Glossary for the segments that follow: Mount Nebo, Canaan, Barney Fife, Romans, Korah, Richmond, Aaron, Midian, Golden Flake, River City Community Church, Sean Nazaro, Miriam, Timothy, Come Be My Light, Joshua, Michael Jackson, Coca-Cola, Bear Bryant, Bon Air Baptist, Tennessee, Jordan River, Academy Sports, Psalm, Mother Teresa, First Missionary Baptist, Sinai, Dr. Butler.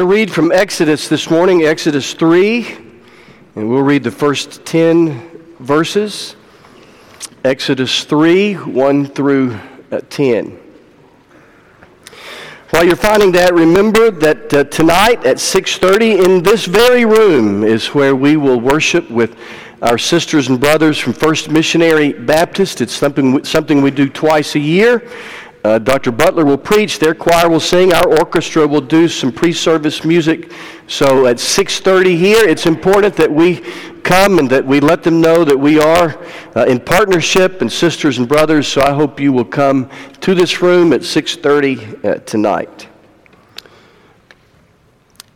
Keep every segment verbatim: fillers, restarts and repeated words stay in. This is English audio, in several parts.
We'll read from Exodus this morning, Exodus three, and we'll read the first ten verses. Exodus three, one through ten. While you're finding that, remember that uh, tonight at six thirty in this very room is where we will worship with our sisters and brothers from First Missionary Baptist. It's something, something we do twice a year. Uh, Doctor Butler will preach, their choir will sing, our orchestra will do some pre-service music. So at six thirty here, it's important that we come and that we let them know that we are uh, in partnership and sisters and brothers. So I hope you will come to this room at six thirty uh, tonight.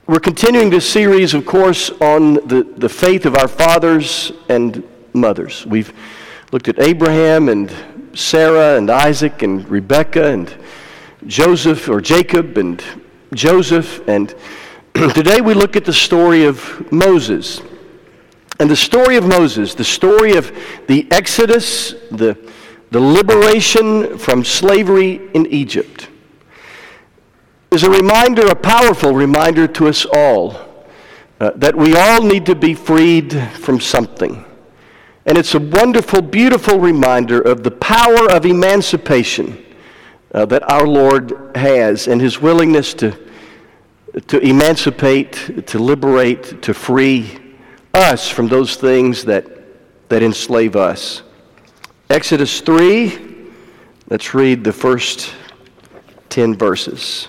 We're continuing this series, of course, on the, the faith of our fathers and mothers. We've looked at Abraham and Sarah and Isaac and Rebecca and Joseph or Jacob and Joseph, and today we look at the story of Moses. And the story of Moses, the story of the Exodus, the, the liberation from slavery in Egypt, is a reminder, a powerful reminder to us all uh, that we all need to be freed from something. And it's a wonderful, beautiful reminder of the power of emancipation uh, that our Lord has and His willingness to, to emancipate, to liberate, to free us from those things that, that enslave us. Exodus three, let's read the first ten verses.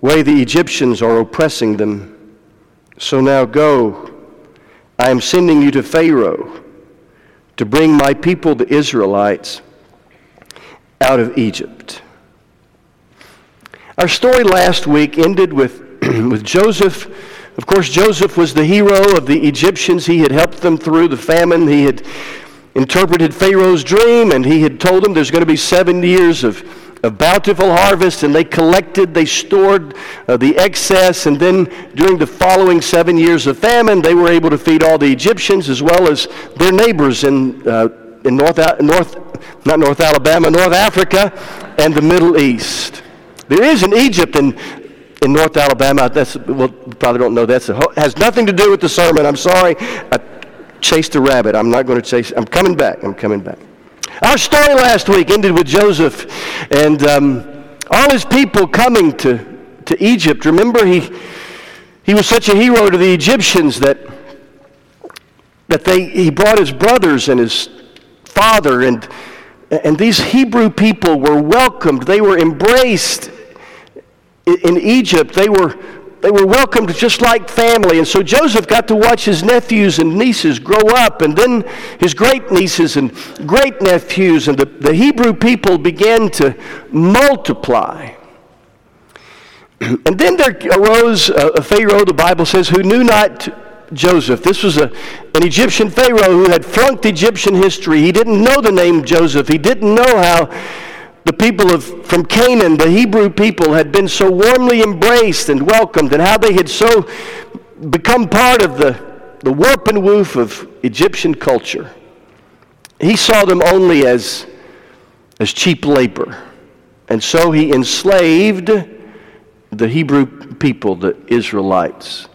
way the Egyptians are oppressing them. So now go. I am sending you to Pharaoh to bring my people, the Israelites, out of Egypt. Our story last week ended with, with Joseph. Of course, Joseph was the hero of the Egyptians. He had helped them through the famine. He had interpreted Pharaoh's dream, and he had told them there's going to be seven years of a bountiful harvest, and they collected, they stored uh, the excess, and then during the following seven years of famine, they were able to feed all the Egyptians as well as their neighbors in uh, in North, North, not North Alabama, North Africa, and the Middle East. There is an Egypt in in North Alabama. That's well, you probably don't know. That's a, has nothing to do with the sermon. I'm sorry. I chased a rabbit. I'm not going to chase. I'm coming back. I'm coming back. Our story last week ended with Joseph and um, all his people coming to, to Egypt. Remember, he he was such a hero to the Egyptians that that they he brought his brothers and his father, and and these Hebrew people were welcomed. They were embraced in, in Egypt. They were they were welcomed just like family. And so Joseph got to watch his nephews and nieces grow up, and then his great nieces and great nephews, and the, the Hebrew people began to multiply. And then there arose a, a Pharaoh, the Bible says, who knew not Joseph. This was a, an Egyptian Pharaoh who had flunked Egyptian history. He didn't know the name Joseph. He didn't know how the people of from Canaan, the Hebrew people, had been so warmly embraced and welcomed, and how they had so become part of the, the warp and woof of Egyptian culture. He saw them only as, as cheap labor. And so he enslaved the Hebrew people, the Israelites.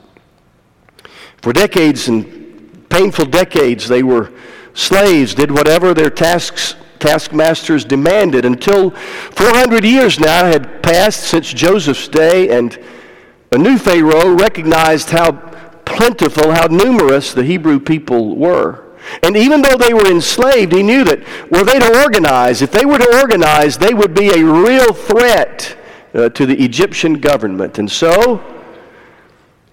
For decades and painful decades, they were slaves, did whatever their tasks taskmasters demanded, until four hundred years now had passed since Joseph's day, and a new Pharaoh recognized how plentiful, how numerous the Hebrew people were. And even though they were enslaved, he knew that were they to organize, if they were to organize, they would be a real threat uh, to the Egyptian government. And so,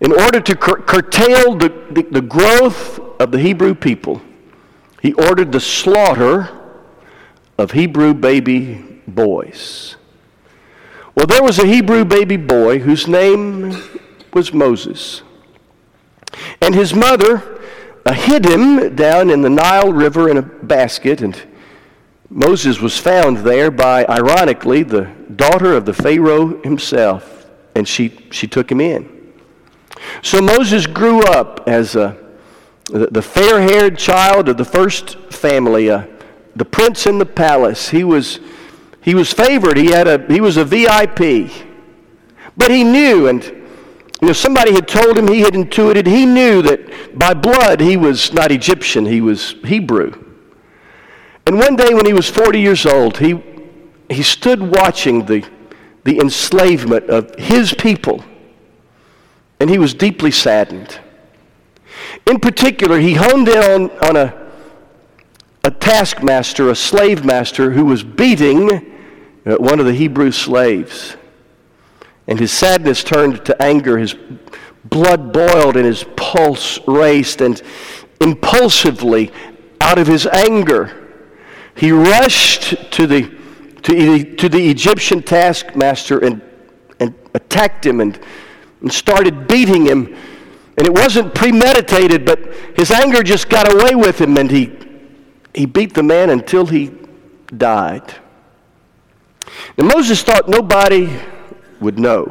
in order to cur- curtail the, the, the growth of the Hebrew people, he ordered the slaughter of Hebrew baby boys. Well, there was a Hebrew baby boy whose name was Moses. And his mother uh, hid him down in the Nile River in a basket, and Moses was found there by, ironically, the daughter of the Pharaoh himself, and she, she took him in. So Moses grew up as a, the, the fair-haired child of the first family, a the prince in the palace. He was he was favored. He had a he was a V I P. But he knew, and you know, somebody had told him, he had intuited, he knew that by blood he was not Egyptian, he was Hebrew. And one day when he was forty years old, he he stood watching the the enslavement of his people, and he was deeply saddened. In particular, he honed in on, on a a taskmaster, a slave master, who was beating one of the Hebrew slaves. And his sadness turned to anger. His blood boiled and his pulse raced, and impulsively, out of his anger, he rushed to the to the, to the Egyptian taskmaster and, and attacked him and, and started beating him. And it wasn't premeditated, but his anger just got away with him, and he He beat the man until he died. Now Moses thought nobody would know,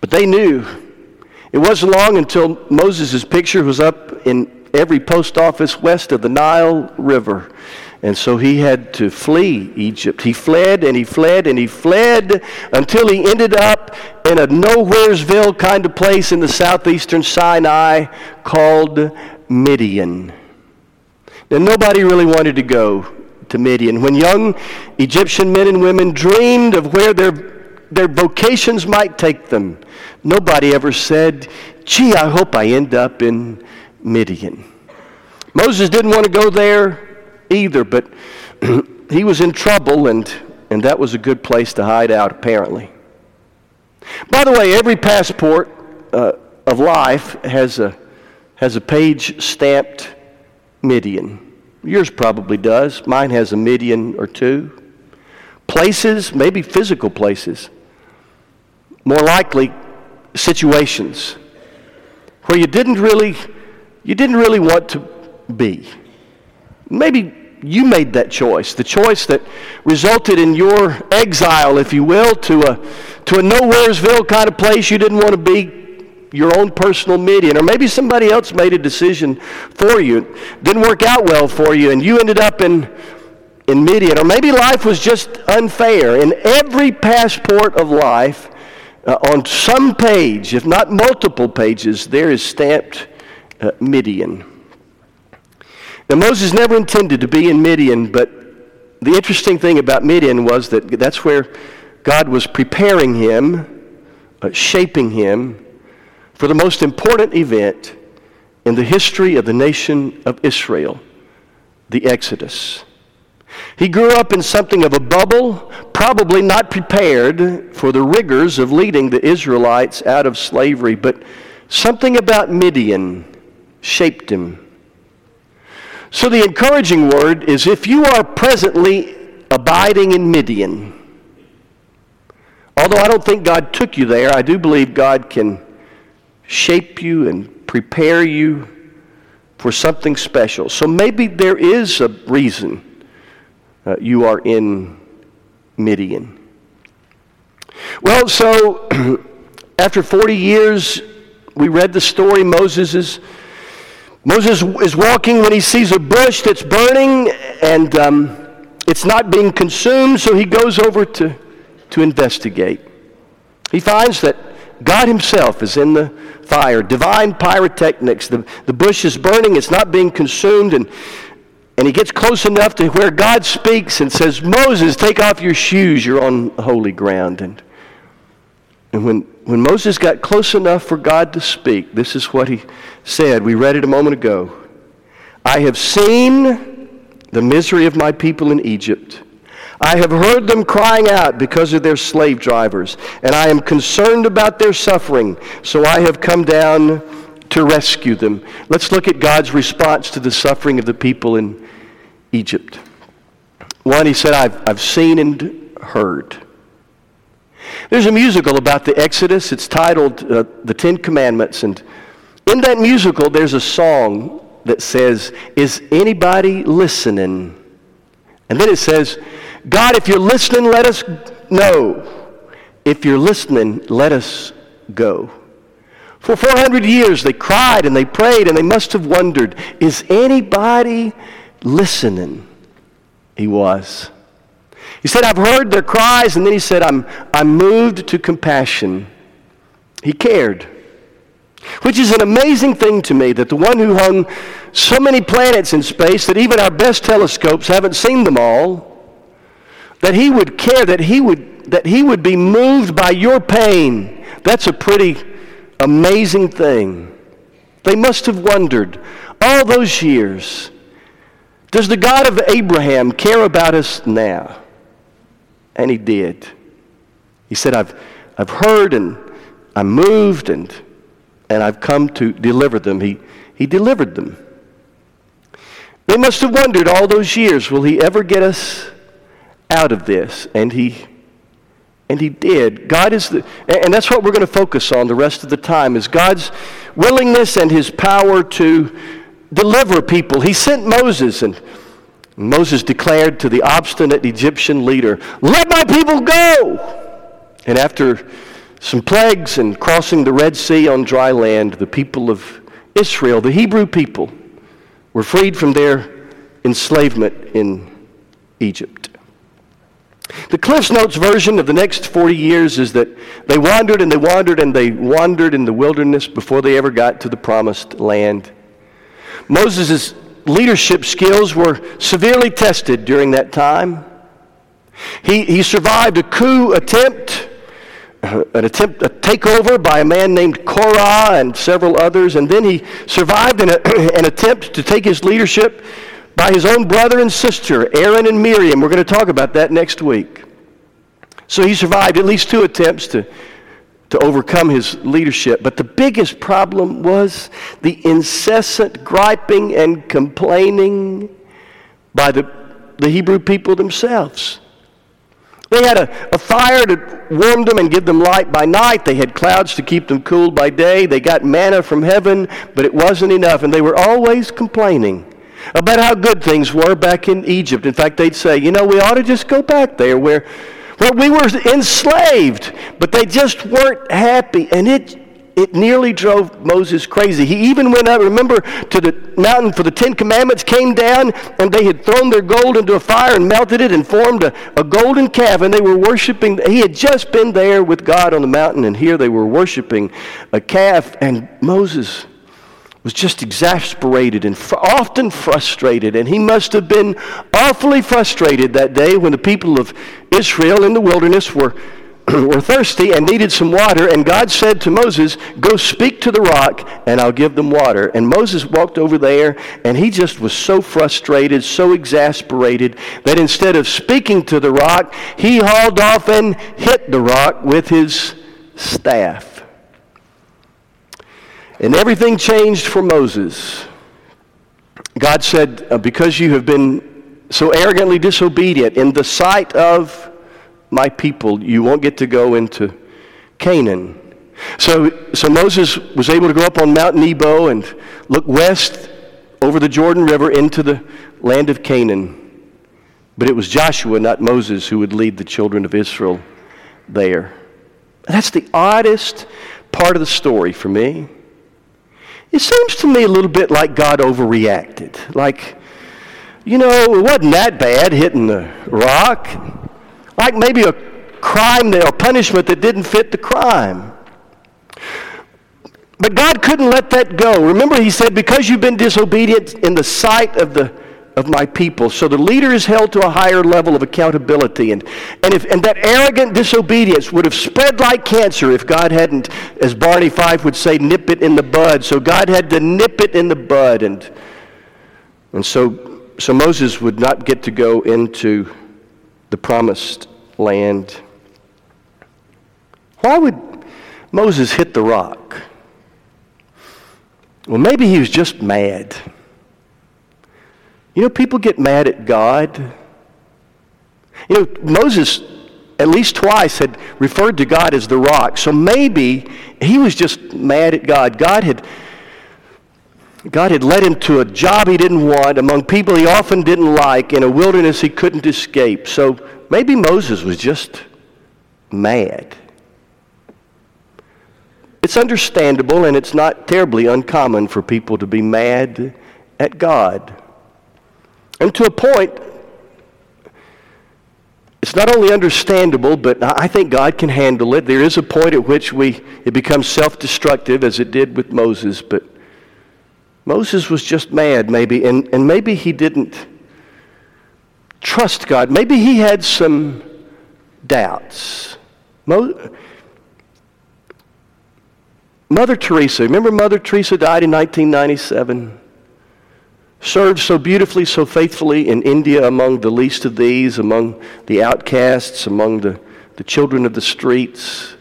but they knew. It wasn't long until Moses' picture was up in every post office west of the Nile River. And so he had to flee Egypt. He fled and he fled and he fled until he ended up in a nowheresville kind of place in the southeastern Sinai called Midian. And nobody really wanted to go to Midian. When young Egyptian men and women dreamed of where their their vocations might take them, nobody ever said, gee, I hope I end up in Midian. Moses didn't want to go there either, but he was in trouble, and, and that was a good place to hide out, apparently. By the way, every passport uh, of life has a has a page stamped Midian. Yours probably does. Mine has a Midian or two. Places, maybe physical places. More likely, situations where you didn't really, you didn't really want to be. Maybe you made that choice, the choice that resulted in your exile, if you will, to a to a nowheresville kind of place you didn't want to be. Your own personal Midian. Or maybe somebody else made a decision for you. It didn't work out well for you, and you ended up in, in Midian. Or maybe life was just unfair. In every passport of life, uh, on some page, if not multiple pages, there is stamped uh, Midian. Now, Moses never intended to be in Midian, but the interesting thing about Midian was that that's where God was preparing him, uh, shaping him, for the most important event in the history of the nation of Israel, the Exodus. He grew up in something of a bubble, probably not prepared for the rigors of leading the Israelites out of slavery, but something about Midian shaped him. So the encouraging word is, if you are presently abiding in Midian, although I don't think God took you there, I do believe God can shape you and prepare you for something special. So maybe there is a reason uh, you are in Midian. Well, so after forty years, we read the story. Moses is, Moses is walking when he sees a bush that's burning, and um, it's not being consumed, so he goes over to, to investigate. He finds that God himself is in the fire, divine pyrotechnics. The, the bush is burning, it's not being consumed, and and he gets close enough to where God speaks and says, "Moses, take off your shoes, you're on holy ground." And and when, when Moses got close enough for God to speak, this is what he said. We read it a moment ago. "I have seen the misery of my people in Egypt. I have heard them crying out because of their slave drivers, and I am concerned about their suffering, so I have come down to rescue them." Let's look at God's response to the suffering of the people in Egypt. One, he said, I've, I've seen and heard. There's a musical about the Exodus. It's titled uh, The Ten Commandments, and in that musical, there's a song that says, "Is anybody listening?" And then it says, "God, if you're listening, let us know. If you're listening, let us go." For four hundred years, they cried and they prayed, and they must have wondered, is anybody listening? He was. He said, I've heard their cries, and then he said, I'm, I'm moved to compassion. He cared. Which is an amazing thing to me, that the one who hung so many planets in space that even our best telescopes haven't seen them all, that he would care, that he would that he would be moved by your pain. That's a pretty amazing thing. They must have wondered all those years, does the God of Abraham care about us now? And he did. He said, I've I've heard and I'm moved and and I've come to deliver them. He he delivered them. They must have wondered all those years, will he ever get us out of this? And he and he did. God is the, and that's what we're going to focus on the rest of the time, is God's willingness and his power to deliver people. He sent Moses, and Moses declared to the obstinate Egyptian leader, "Let my people go." And after some plagues and crossing the Red Sea on dry land, the people of Israel, the Hebrew people, were freed from their enslavement in Egypt. The Cliffs Notes version of the next forty years is that they wandered and they wandered and they wandered in the wilderness before they ever got to the promised land. Moses' leadership skills were severely tested during that time. He, he survived a coup attempt, an attempt, a takeover by a man named Korah and several others, and then he survived an, an attempt to take his leadership by his own brother and sister, Aaron and Miriam. We're going to talk about that next week. So he survived at least two attempts to, to overcome his leadership. But the biggest problem was the incessant griping and complaining by the, the Hebrew people themselves. They had a, a fire to warm them and give them light by night. They had clouds to keep them cool by day. They got manna from heaven, but it wasn't enough. And they were always complaining about how good things were back in Egypt. In fact, they'd say, you know, we ought to just go back there where, where we were enslaved. But they just weren't happy, and it it nearly drove Moses crazy. He even went up, remember, to the mountain for the Ten Commandments, came down, and they had thrown their gold into a fire and melted it and formed a, a golden calf, and they were worshiping. He had just been there with God on the mountain, and here they were worshiping a calf, and Moses was just exasperated and fr- often frustrated. And he must have been awfully frustrated that day when the people of Israel in the wilderness were, were thirsty and needed some water. And God said to Moses, go speak to the rock and I'll give them water. And Moses walked over there, and he just was so frustrated, so exasperated, that instead of speaking to the rock, he hauled off and hit the rock with his staff. And everything changed for Moses. God said, because you have been so arrogantly disobedient in the sight of my people, you won't get to go into Canaan. So, so Moses was able to go up on Mount Nebo and look west over the Jordan River into the land of Canaan. But it was Joshua, not Moses, who would lead the children of Israel there. That's the oddest part of the story for me. It seems to me a little bit like God overreacted. Like, you know, it wasn't that bad hitting the rock. Like maybe a crime that, or punishment that didn't fit the crime. But God couldn't let that go. Remember, he said, because you've been disobedient in the sight of the of my people. So the leader is held to a higher level of accountability. And and if and that arrogant disobedience would have spread like cancer if God hadn't, as Barney Fife would say, nip it in the bud. So God had to nip it in the bud. And and so, so Moses would not get to go into the promised land. Why would Moses hit the rock? Well, maybe he was just mad. You know, people get mad at God. You know, Moses at least twice had referred to God as the rock. So maybe he was just mad at God. God had, God had led him to a job he didn't want, among people he often didn't like, in a wilderness he couldn't escape. So maybe Moses was just mad. It's understandable, and it's not terribly uncommon for people to be mad at God. And to a point, it's not only understandable, but I think God can handle it. There is a point at which we it becomes self-destructive, as it did with Moses. But Moses was just mad, maybe, and, and maybe he didn't trust God. Maybe he had some doubts. Mo- Mother Teresa, remember Mother Teresa died in nineteen ninety-seven? Served so beautifully, so faithfully in India, among the least of these, among the outcasts, among the, the children of the streets.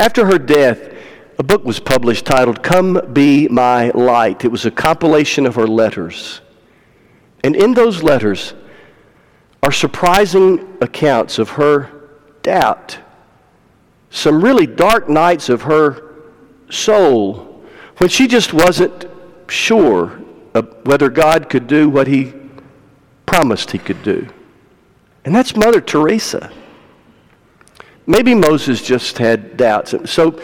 After her death, a book was published titled, Come Be My Light. It was a compilation of her letters. And in those letters are surprising accounts of her doubt, some really dark nights of her soul, when she just wasn't sure whether God could do what he promised he could do. And that's Mother Teresa. Maybe Moses just had doubts. So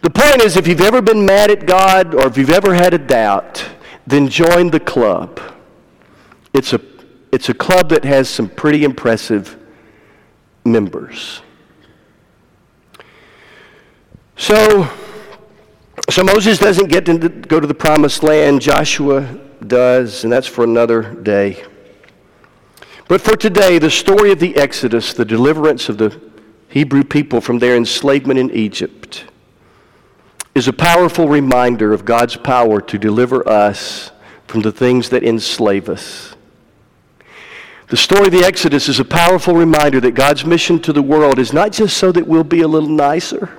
the point is, if you've ever been mad at God, or if you've ever had a doubt, then join the club. It's a, it's a club that has some pretty impressive members. So... So Moses doesn't get to go to the promised land. Joshua does, and that's for another day. But for today, the story of the Exodus, the deliverance of the Hebrew people from their enslavement in Egypt, is a powerful reminder of God's power to deliver us from the things that enslave us. The story of the Exodus is a powerful reminder that God's mission to the world is not just so that we'll be a little nicer.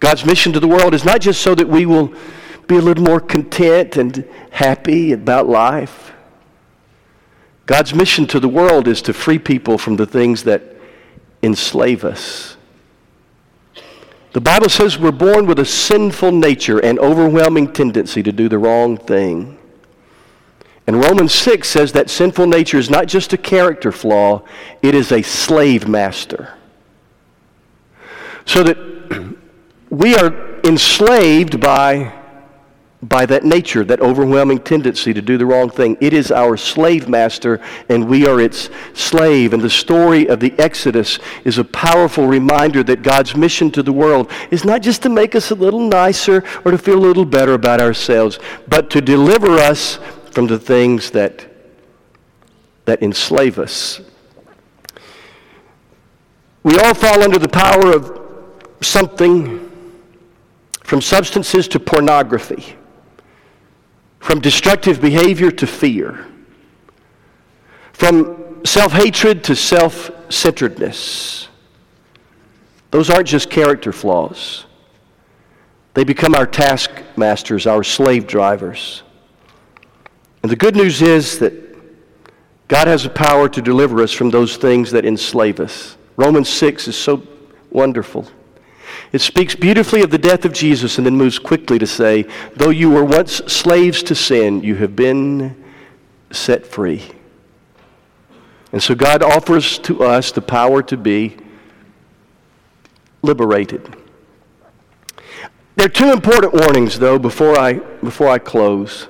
God's mission to the world is not just so that we will be a little more content and happy about life. God's mission to the world is to free people from the things that enslave us. The Bible says we're born with a sinful nature and overwhelming tendency to do the wrong thing. And Romans six says that sinful nature is not just a character flaw, it is a slave master. So that... we are enslaved by, by that nature, that overwhelming tendency to do the wrong thing. It is our slave master, and we are its slave. And the story of the Exodus is a powerful reminder that God's mission to the world is not just to make us a little nicer or to feel a little better about ourselves, but to deliver us from the things that, that enslave us. We all fall under the power of something. From substances to pornography, from destructive behavior to fear, from self-hatred to self-centeredness. Those aren't just character flaws. They become our taskmasters, our slave drivers. And the good news is that God has the power to deliver us from those things that enslave us. Romans six is so wonderful. It speaks beautifully of the death of Jesus and then moves quickly to say, though you were once slaves to sin, you have been set free. And so God offers to us the power to be liberated. There are two important warnings, though, before I before I close.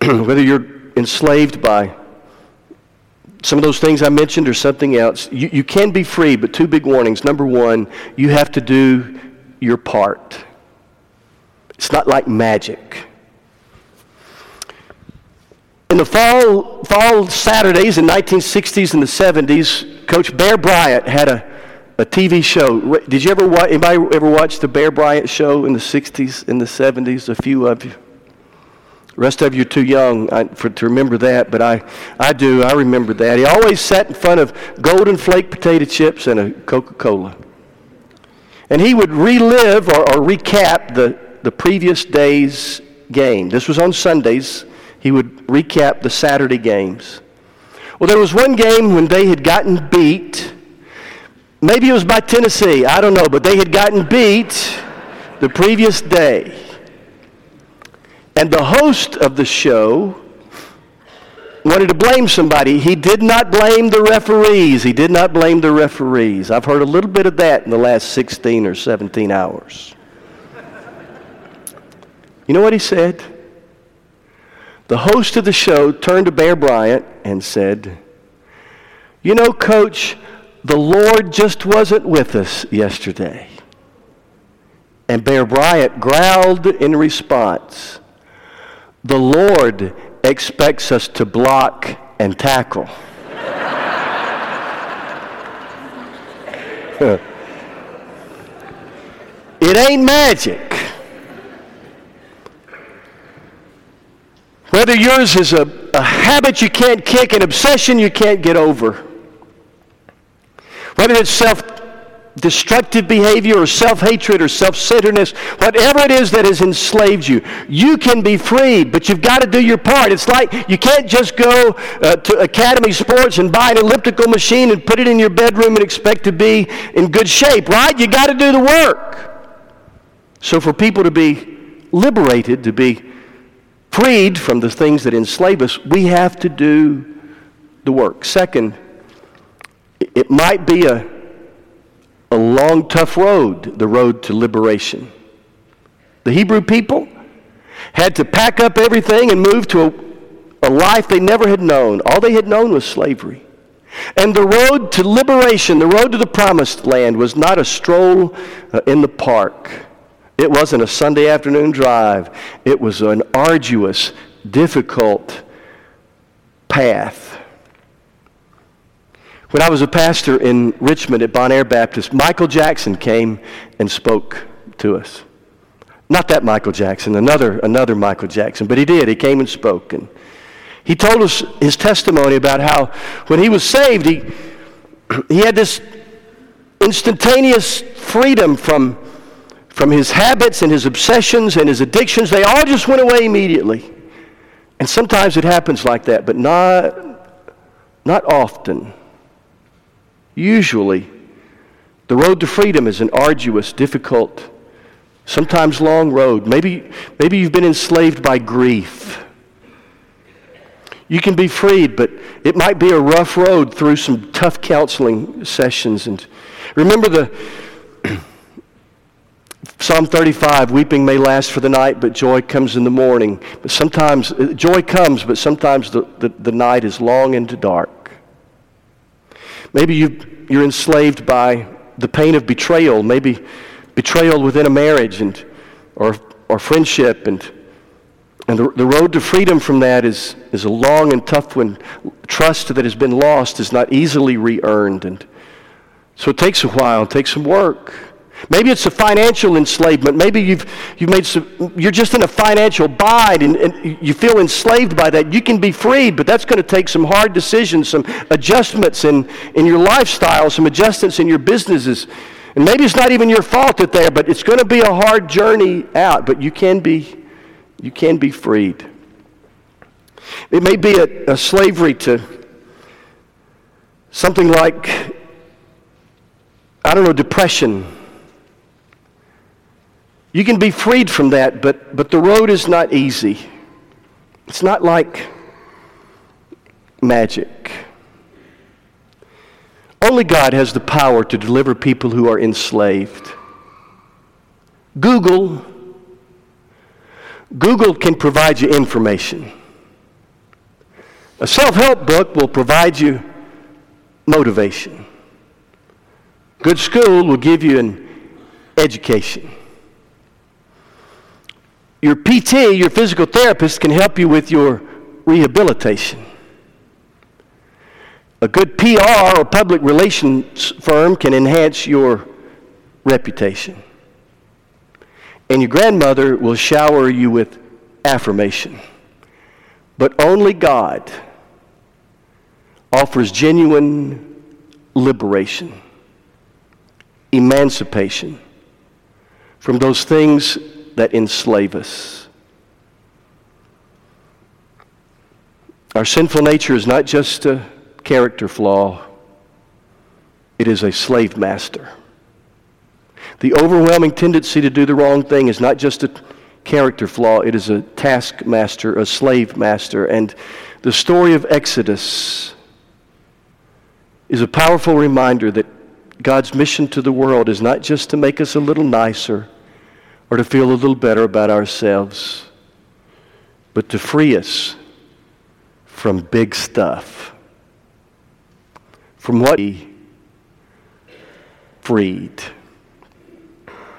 Whether you're enslaved by some of those things I mentioned or something else, you, you can be free, but two big warnings. Number one, you have to do your part. It's not like magic. In the fall, fall Saturdays in nineteen sixties and the seventies, Coach Bear Bryant had a, a T V show. Did you ever watch, anybody ever watch the Bear Bryant show in the sixties and the seventies? A few of you. The rest of you are too young I, for, to remember that, but I, I do. I remember that. He always sat in front of Golden Flake potato chips and a Coca-Cola. And he would relive or, or recap the, the previous day's game. This was on Sundays. He would recap the Saturday games. Well, there was one game when they had gotten beat. Maybe it was by Tennessee. I don't know, but they had gotten beat the previous day. And the host of the show wanted to blame somebody. He did not blame the referees. He did not blame the referees. I've heard a little bit of that in the last sixteen or seventeen hours. You know what he said? The host of the show turned to Bear Bryant and said, "You know, Coach, the Lord just wasn't with us yesterday." And Bear Bryant growled in response, "The Lord expects us to block and tackle." It ain't magic. Whether yours is a, a habit you can't kick, an obsession you can't get over, whether it's self-destructive behavior or self-hatred or self-centeredness, whatever it is that has enslaved you, you can be free, but you've got to do your part. It's like you can't just go uh, to Academy Sports and buy an elliptical machine and put it in your bedroom and expect to be in good shape, right? You got to do the work. So for people to be liberated, to be freed from the things that enslave us, we have to do the work. Second, it might be a, a long, tough road, the road to liberation. The Hebrew people had to pack up everything and move to a, a life they never had known. All they had known was slavery. And the road to liberation, the road to the promised land, was not a stroll in the park. It wasn't a Sunday afternoon drive. It was an arduous, difficult path. When I was a pastor in Richmond at Bon Air Baptist, Michael Jackson came and spoke to us. Not that Michael Jackson, another another Michael Jackson, but he did. He came and spoke. And he told us his testimony about how when he was saved, he, he had this instantaneous freedom from From his habits and his obsessions and his addictions. They all just went away immediately. And sometimes it happens like that, but not, not often. Usually, the road to freedom is an arduous, difficult, sometimes long road. Maybe, maybe you've been enslaved by grief. You can be freed, but it might be a rough road through some tough counseling sessions. And remember the Psalm thirty-five, weeping may last for the night, but joy comes in the morning. But sometimes, joy comes, but sometimes the, the, the night is long and dark. Maybe you, you're enslaved by the pain of betrayal, maybe betrayal within a marriage and or or friendship. And and the, the road to freedom from that is, is a long and tough one. Trust that has been lost is not easily re-earned. And so it takes a while, it takes some work. Maybe it's a financial enslavement. Maybe you've you've made some, you're just in a financial bind and, and you feel enslaved by that. You can be freed, but that's going to take some hard decisions, some adjustments in, in your lifestyle, some adjustments in your businesses. And maybe it's not even your fault that they're, but it's going to be a hard journey out. But you can be you can be freed. It may be a, a slavery to something like, I don't know, depression. You can be freed from that, but but the road is not easy. It's not like magic. Only God has the power to deliver people who are enslaved. Google. Google can provide you information. A self-help book will provide you motivation. Good school will give you an education. Your P T, your physical therapist, can help you with your rehabilitation. A good P R or public relations firm can enhance your reputation. And your grandmother will shower you with affirmation. But only God offers genuine liberation, emancipation from those things that enslave us. Our sinful nature is not just a character flaw. It is a slave master. The overwhelming tendency to do the wrong thing is not just a character flaw. It is a taskmaster, a slave master. And the story of Exodus is a powerful reminder that God's mission to the world is not just to make us a little nicer or to feel a little better about ourselves, but to free us from big stuff, from what we freed.